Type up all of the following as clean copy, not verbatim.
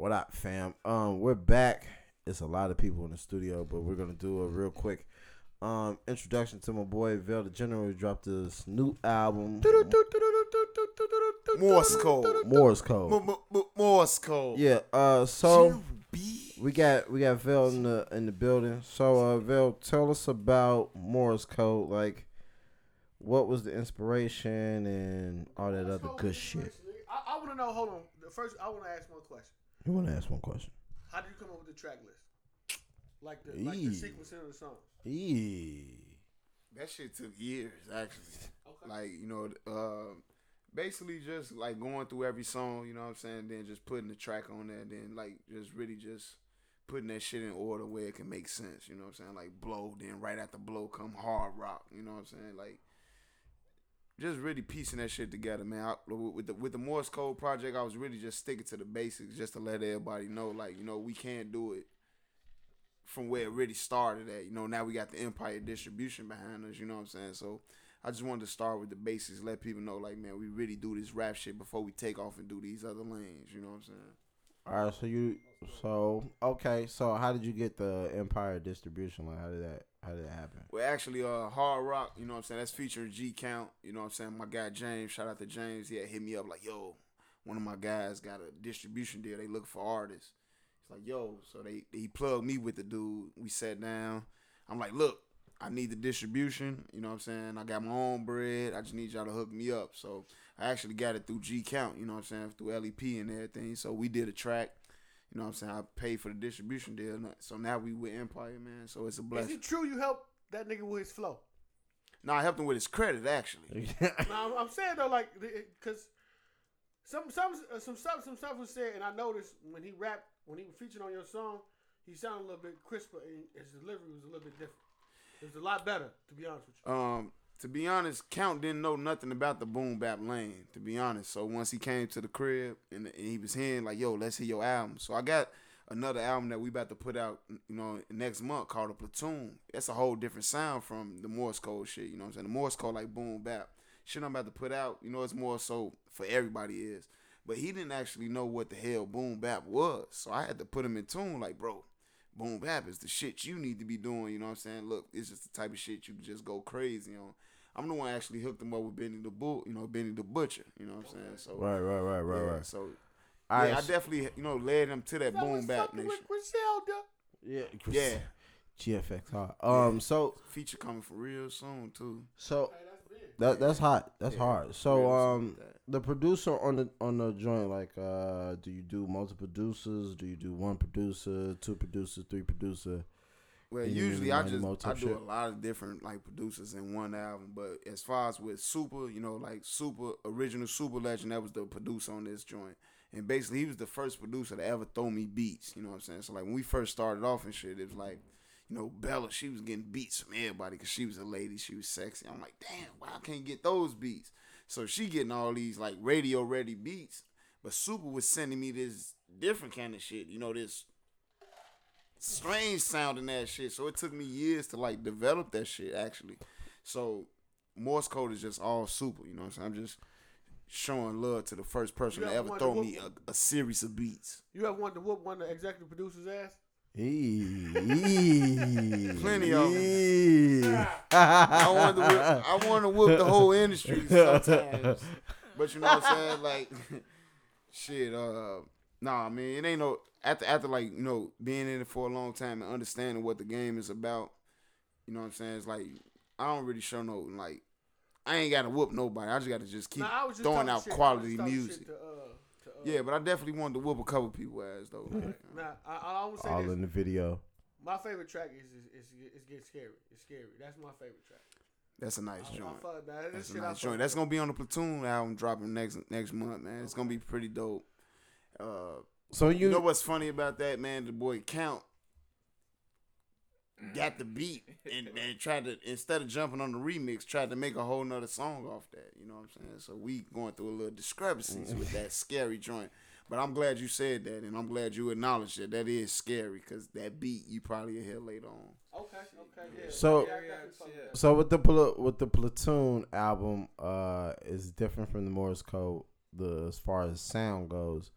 What up, fam? We're back. It's a lot of people in the studio, but we're gonna do a real quick introduction to my boy Vell da General. He dropped this new album, Morse Code. Yeah. So we got Vell in the building. So Vell, tell us about Morse Code. Like, what was the inspiration and all that other good shit? I want to know. Hold on. First, I want to ask one question. You want to ask one question? How did you come up with the track list? Like the sequencing of the songs? That shit took years, actually. Okay. Like, you know, basically just like going through every song, you know what I'm saying? Then just putting the track on there, then like just really just putting that shit in order where it can make sense, you know what I'm saying? Like Blow, then right after Blow come Hard Rock, you know what I'm saying? Like, just really piecing that shit together, man. With the Morse Code project, I was really just sticking to the basics just to let everybody know, like, you know, we can't do it from where it really started at. You know, now we got the Empire Distribution behind us, you know what I'm saying? So I just wanted to start with the basics, let people know, like, man, we really do this rap shit before we take off and do these other lanes, you know what I'm saying? All right, so how did you get the Empire Distribution? Like, how did that happen? Well, actually, Hard Rock, you know what I'm saying, that's featuring G-Count, you know what I'm saying, my guy James, shout out to James, he had hit me up like, yo, one of my guys got a distribution deal, they looking for artists. It's like, yo, so he plugged me with the dude, we sat down, I'm like, look, I need the distribution, you know what I'm saying, I got my own bread, I just need y'all to hook me up. So I actually got it through G-Count, you know what I'm saying, through LEP and everything, so we did a track. You know what I'm saying? I paid for the distribution deal. So now we with Empire, man. So it's a blessing. Is it true you helped that nigga with his flow? No, I helped him with his credit, actually. No, I'm saying, though, like, because some stuff was said, and I noticed when he rapped, when he was featured on your song, he sounded a little bit crisper, and his delivery was a little bit different. It was a lot better, to be honest with you. To be honest, Count didn't know nothing about the boom bap lane, to be honest. So once he came to the crib and he was hearing, like, yo, let's hear your album. So I got another album that we about to put out, you know, next month called A Platoon. That's a whole different sound from the Morse Code shit, you know what I'm saying? The Morse Code, like, boom bap. Shit I'm about to put out, you know, it's more so for everybody is. But he didn't actually know what the hell boom bap was. So I had to put him in tune, like, bro, boom bap is the shit you need to be doing, you know what I'm saying? Look, it's just the type of shit you can just go crazy on. I'm the one actually hooked him up with Benny the Butcher. You know what I'm saying? So right. So I definitely, you know, led him to that boom bap nation. Yeah. GFX hot. So feature coming for real soon too. So that's hot. That's hard. So the producer on the joint, like, do you do multiple producers? Do you do one producer, two producers, three producer? Well, usually I do a lot of different, like, producers in one album, but as far as with Super, you know, like Super Legend, that was the producer on this joint, and basically he was the first producer to ever throw me beats, you know what I'm saying? So like when we first started off and shit, it was like, you know, Bella, she was getting beats from everybody because she was a lady, she was sexy. I'm like, damn, why I can't get those beats? So she getting all these like radio ready beats, but Super was sending me this different kind of shit, you know, this strange sounding that shit. So it took me years to like develop that shit, actually. So Morse Code is just all Super, you know what I'm saying? I'm just showing love to the first person to ever throw me a series of beats. You ever wanted to whoop one of the executive producer's ass? Plenty of them. I wanted to whoop the whole industry sometimes. But you know what I'm saying? Like, shit, nah, man, it ain't no... After like, you know, being in it for a long time and understanding what the game is about, you know what I'm saying? It's like, I don't really show no, like, I ain't got to whoop nobody. I just got to just keep throwing out quality music. Yeah, but I definitely wanted to whoop a couple people ass, though. Like, now, I always say all this, in the video. My favorite track is Get Scary. It's Scary. That's my favorite track. That's a nice joint. That's a nice joint. That's going to be on the Platoon album dropping next month, man. Okay. It's going to be pretty dope. So you know what's funny about that, man? The boy Count got the beat and tried to, instead of jumping on the remix, tried to make a whole nother song off that. You know what I'm saying? So we going through a little discrepancies with that Scary joint. But I'm glad you said that, and I'm glad you acknowledged that. That is Scary, because that beat you probably hear later on. Okay, yeah. So with the Platoon album, is different from the Morse Code as far as sound goes.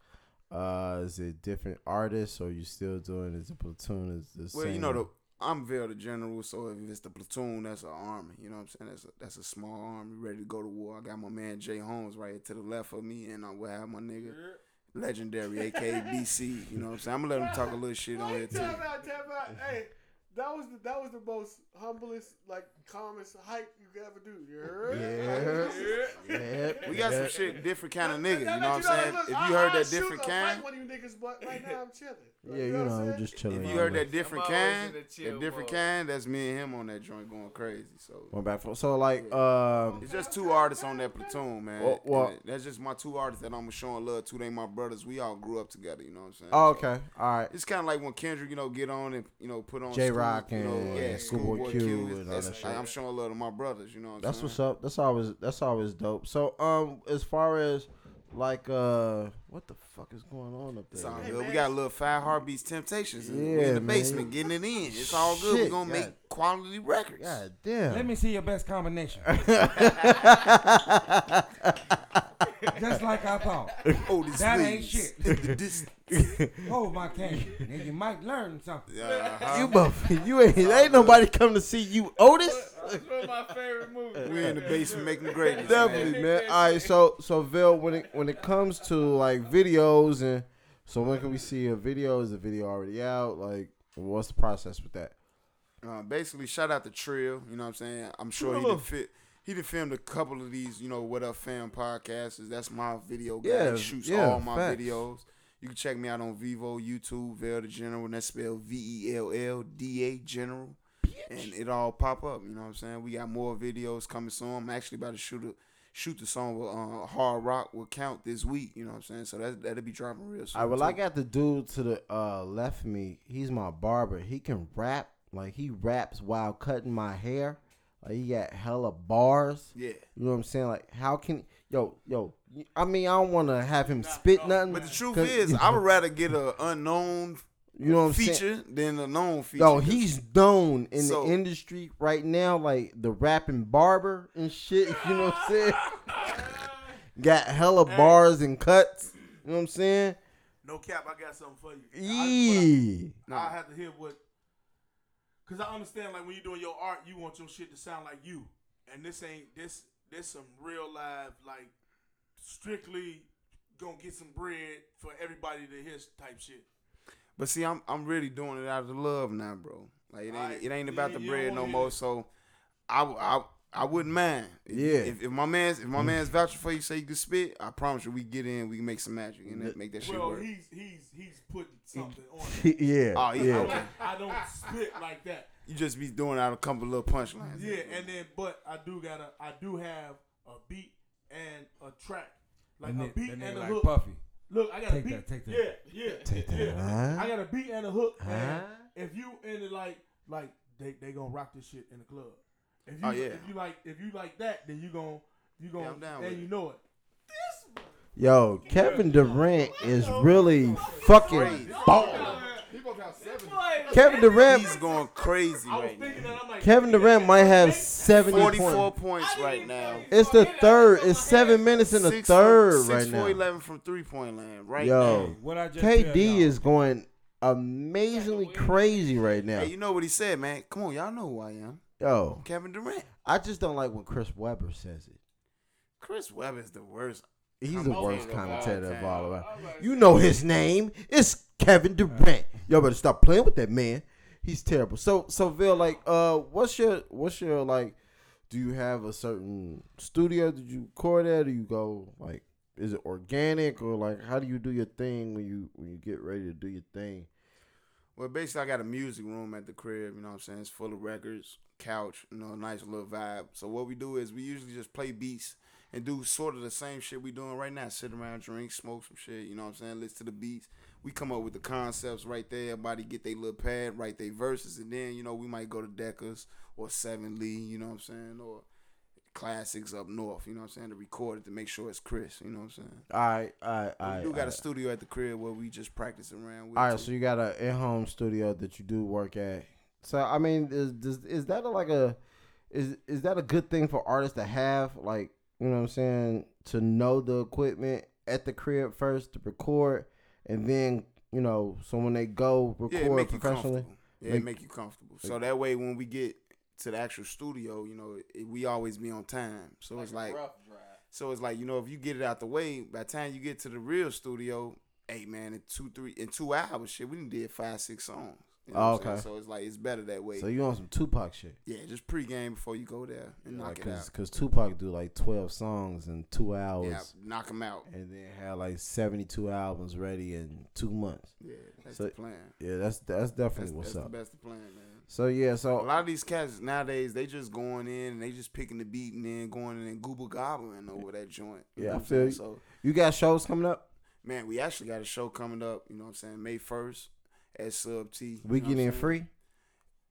Is it different artists, or you still doing it? The platoon is the same? Well, you know, I'm Vell da General, so if it's the platoon, that's an army. You know what I'm saying? That's a small army ready to go to war. I got my man Jay Holmes right here to the left of me, and I will have my nigga Legendary, aka BC. You know what I'm saying? I'm gonna let him talk a little shit on here too. Tap out. Hey, that was the most humblest, like, calmest hype you could ever do. You heard? Yeah. We got some shit different kind of niggas. You know what I'm saying? If you heard that different kind, one of you niggas, but right now I'm chilling. Like, yeah, you know I'm just chilling. If you heard that different kind, that's me and him on that joint going crazy. So went back for, so like it's just two artists on that platoon, man. Well, that's just my two artists that I'm showing love to. They my brothers. We all grew up together. You know what I'm saying? Oh, okay, all right. It's kind of like when Kendrick, get on and put on J Rock and Schoolboy Q and all that shit. I'm showing love to my brothers. You know what I'm saying? That's what's up. That's always dope. So as far as what the fuck is going on up there? It's all good. We got a little 5 Heartbeats Temptations in the basement, getting it in. It's all good. We're going to make quality records. God damn. Let me see your best combination. Just like I thought. Oh, this that leaves. Ain't shit. Hold my cane. And you might learn something. You ain't nobody come to see you, Otis. That's one of my favorite movies. We in the basement making greatness. Definitely, man. All right, so Vel, when it comes to like videos, and so when can we see a video? Is the video already out? Like, what's the process with that? Basically, shout out to Trill. You know what I'm saying? I'm sure he did fit. He done filmed a couple of these, What Up Fam podcasts. That's my video guy. Yeah, he shoots all my videos. You can check me out on Vivo, YouTube, Vell da General, and that's spelled VELLDA General. And it all pop up, you know what I'm saying? We got more videos coming soon. I'm actually about to shoot the song with Hard Rock will Count this week, you know what I'm saying? So that'll be dropping real soon. All right, well, too. I got the dude to the left of me. He's my barber. He can rap. Like, he raps while cutting my hair. Like, he got hella bars. Yeah. You know what I'm saying? Like, how can... Yo, I mean, I don't want to have him spit nothing. But the truth is, I would rather get an unknown feature than a known feature. Yo, he's known in the industry right now, like the rapping barber and shit. You know what I'm saying? Got hella bars and cuts. You know what I'm saying? No cap, I got something for you. Yeah. I have to hear what... Cause I understand, like, when you're doing your art, you want your shit to sound like you, and this some real live, like, strictly gonna get some bread for everybody to hear type shit. But see, I'm really doing it out of love now, bro. Like, it ain't about the bread no more. So I wouldn't mind. If my man's vouching for you, say you can spit, I promise you, we get in, we can make some magic and make that shit work. Well, he's putting something on it. Yeah. Oh, yeah. I don't spit like that. You just be doing out a couple little punchlines. Yeah, and then but I do have a beat and a track, like, and a beat and a hook. Puffy. Look, I got a beat. Take that. Yeah. Huh? I got a beat and a hook. Huh? If you in it, like they gonna rock this shit in the club. If you like that, then you gonna then you know it. Yo, Kevin Durant is really fucking balling. Kevin Durant is going crazy right now. Kevin Durant might have 44 points right now. It's the third. It's 7 minutes in the third right now. 6 for 11 from 3-point land right now. Yo, KD is going amazingly crazy right now. Hey, you know what he said, man? Come on, y'all know who I am. Yo, Kevin Durant. I just don't like when Chris Webber says it. Chris Webber is the worst. He's the worst commentator of all around. You know his name. It's Kevin Durant. Y'all better stop playing with that man. He's terrible. So Vel, like, what's your like? Do you have a certain studio? Did you record at? Do you go, like, is it organic, or like, how do you do your thing when you get ready to do your thing? Well, basically, I got a music room at the crib, you know what I'm saying? It's full of records, couch, nice little vibe. So what we do is we usually just play beats and do sort of the same shit we doing right now. Sit around, drink, smoke some shit, you know what I'm saying? Listen to the beats. We come up with the concepts right there. Everybody get their little pad, write their verses, and then, we might go to Decker's or 7 Lee, you know what I'm saying? Or Classics up north, you know what I'm saying, to record it, to make sure it's crisp, you know what I'm saying? All right. We do got a studio at the crib where we just practice around with. All right, so you got an in-home studio that you do work at. So, I mean, is that is that a good thing for artists to have, like, you know what I'm saying, to know the equipment at the crib first to record, and then, you know, so when they go record professionally, it make you comfortable. So that way, when we get to the actual studio, you know, we always be on time. So it's like, you know, if you get it out the way, by the time you get to the real studio, hey man, in 2 hours, shit, we done did 5-6 songs. You know okay. So it's like, it's better that way. So you on some Tupac shit? Yeah, just pregame before you go there and knock it out. Because Tupac do like 12 songs in 2 hours. Yeah, knock them out. And then have like 72 albums ready in 2 months. Yeah, that's the plan. Yeah, that's definitely what's up. That's the best plan, man. So yeah, so a lot of these cats nowadays, they just going in and they just picking the beat and then going in and gooble gobbling over that joint. Yeah, I feel you. So, you got shows coming up? Man, we actually got a show coming up, you know what I'm saying, May 1st. At Sub-T. We get in free?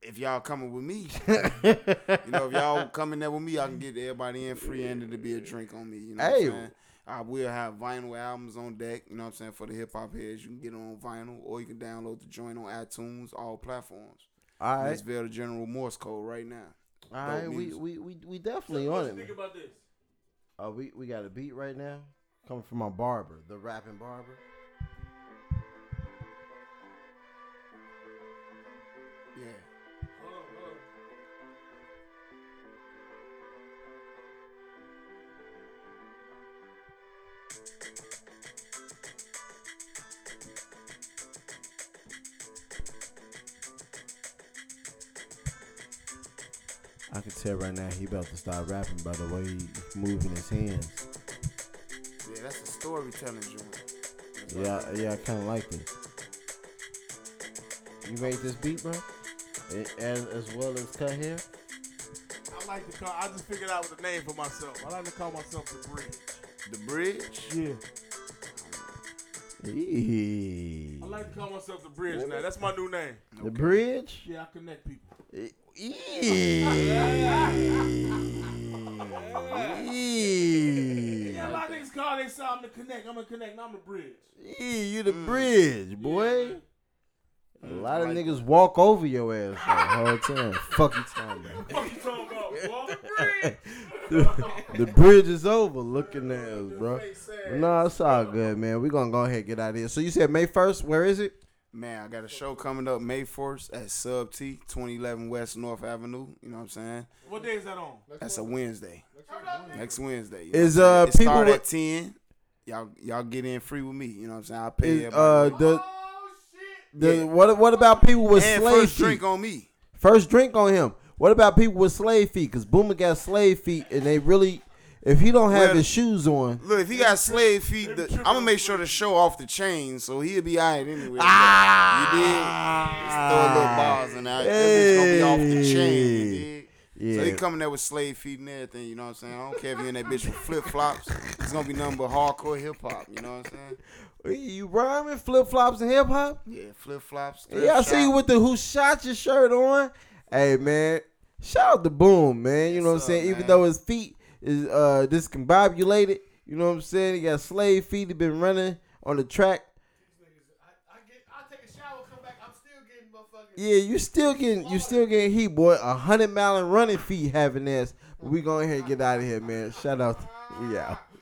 If y'all coming with me. You know, if y'all coming there with me, I can get everybody in free and it'll be a drink on me. You know what I'm saying? I will have vinyl albums on deck, you know what I'm saying, for the hip-hop heads. You can get it on vinyl or you can download the joint on iTunes, all platforms. All right. That's Vell da General Morse Code right now. All right, we definitely on it. Think about this. We got a beat right now coming from my barber, the rapping barber. Yeah. I can tell right now he about to start rapping by the way he's moving his hands. Yeah, that's a storytelling joint. Yeah, I kind of like it. You made this beat, bro? As well as cut here? I just figured out the name for myself. I like to call myself The Bridge. The Bridge? Yeah. Eee. I like to call myself The Bridge now. That's my new name. The Bridge? Yeah, I connect people. Yeah, a lot of niggas call themselves The Connect. I'm The Connect. Now I'm The Bridge. Eee, you The Bridge, boy. Yeah. A lot of niggas walk over your ass the whole time. Fuck you talking about. Fuck you talking about. Walk the bridge. The bridge is over. Looking at us, bro. No, it's all good, man. We're going to go ahead and get out of here. So you said May 1st. Where is it? Man, I got a show coming up May 1st at Sub-T, 2011 West North Avenue. You know what I'm saying? What day is that on? That's a Wednesday. Next Wednesday. Is it start at 10. Y'all get in free with me. You know what I'm saying? I'll pay everybody. What about people with slave feet? First drink on me. First drink on him. What about people with slave feet? Because Boomer got slave feet, and they really, if he don't have his shoes on. Look, if he got slave feet, I'm going to make sure to show off the chain, so he'll be all right anyway. You dig? Just throw little bars in there. Everything's going to be off the chain, you dig? Yeah. So he coming there with slave feet and everything, you know what I'm saying? I don't care if you in that bitch with flip-flops. It's going to be nothing but hardcore hip-hop, you know what I'm saying? You rhyming flip-flops and hip-hop? Yeah, flip-flops. Yeah, I see you with the Who Shot Your shirt on. Hey, man, shout out to Boom, man. You know what I'm saying? Man. Even though his feet is discombobulated, you know what I'm saying? He got slave feet. He been running on the track. I take a shower, come back. I'm still getting motherfucking. Yeah, you still getting heat, boy. 100 mile and running feet having this. We going ahead and get out of here, man. Shout out. We out.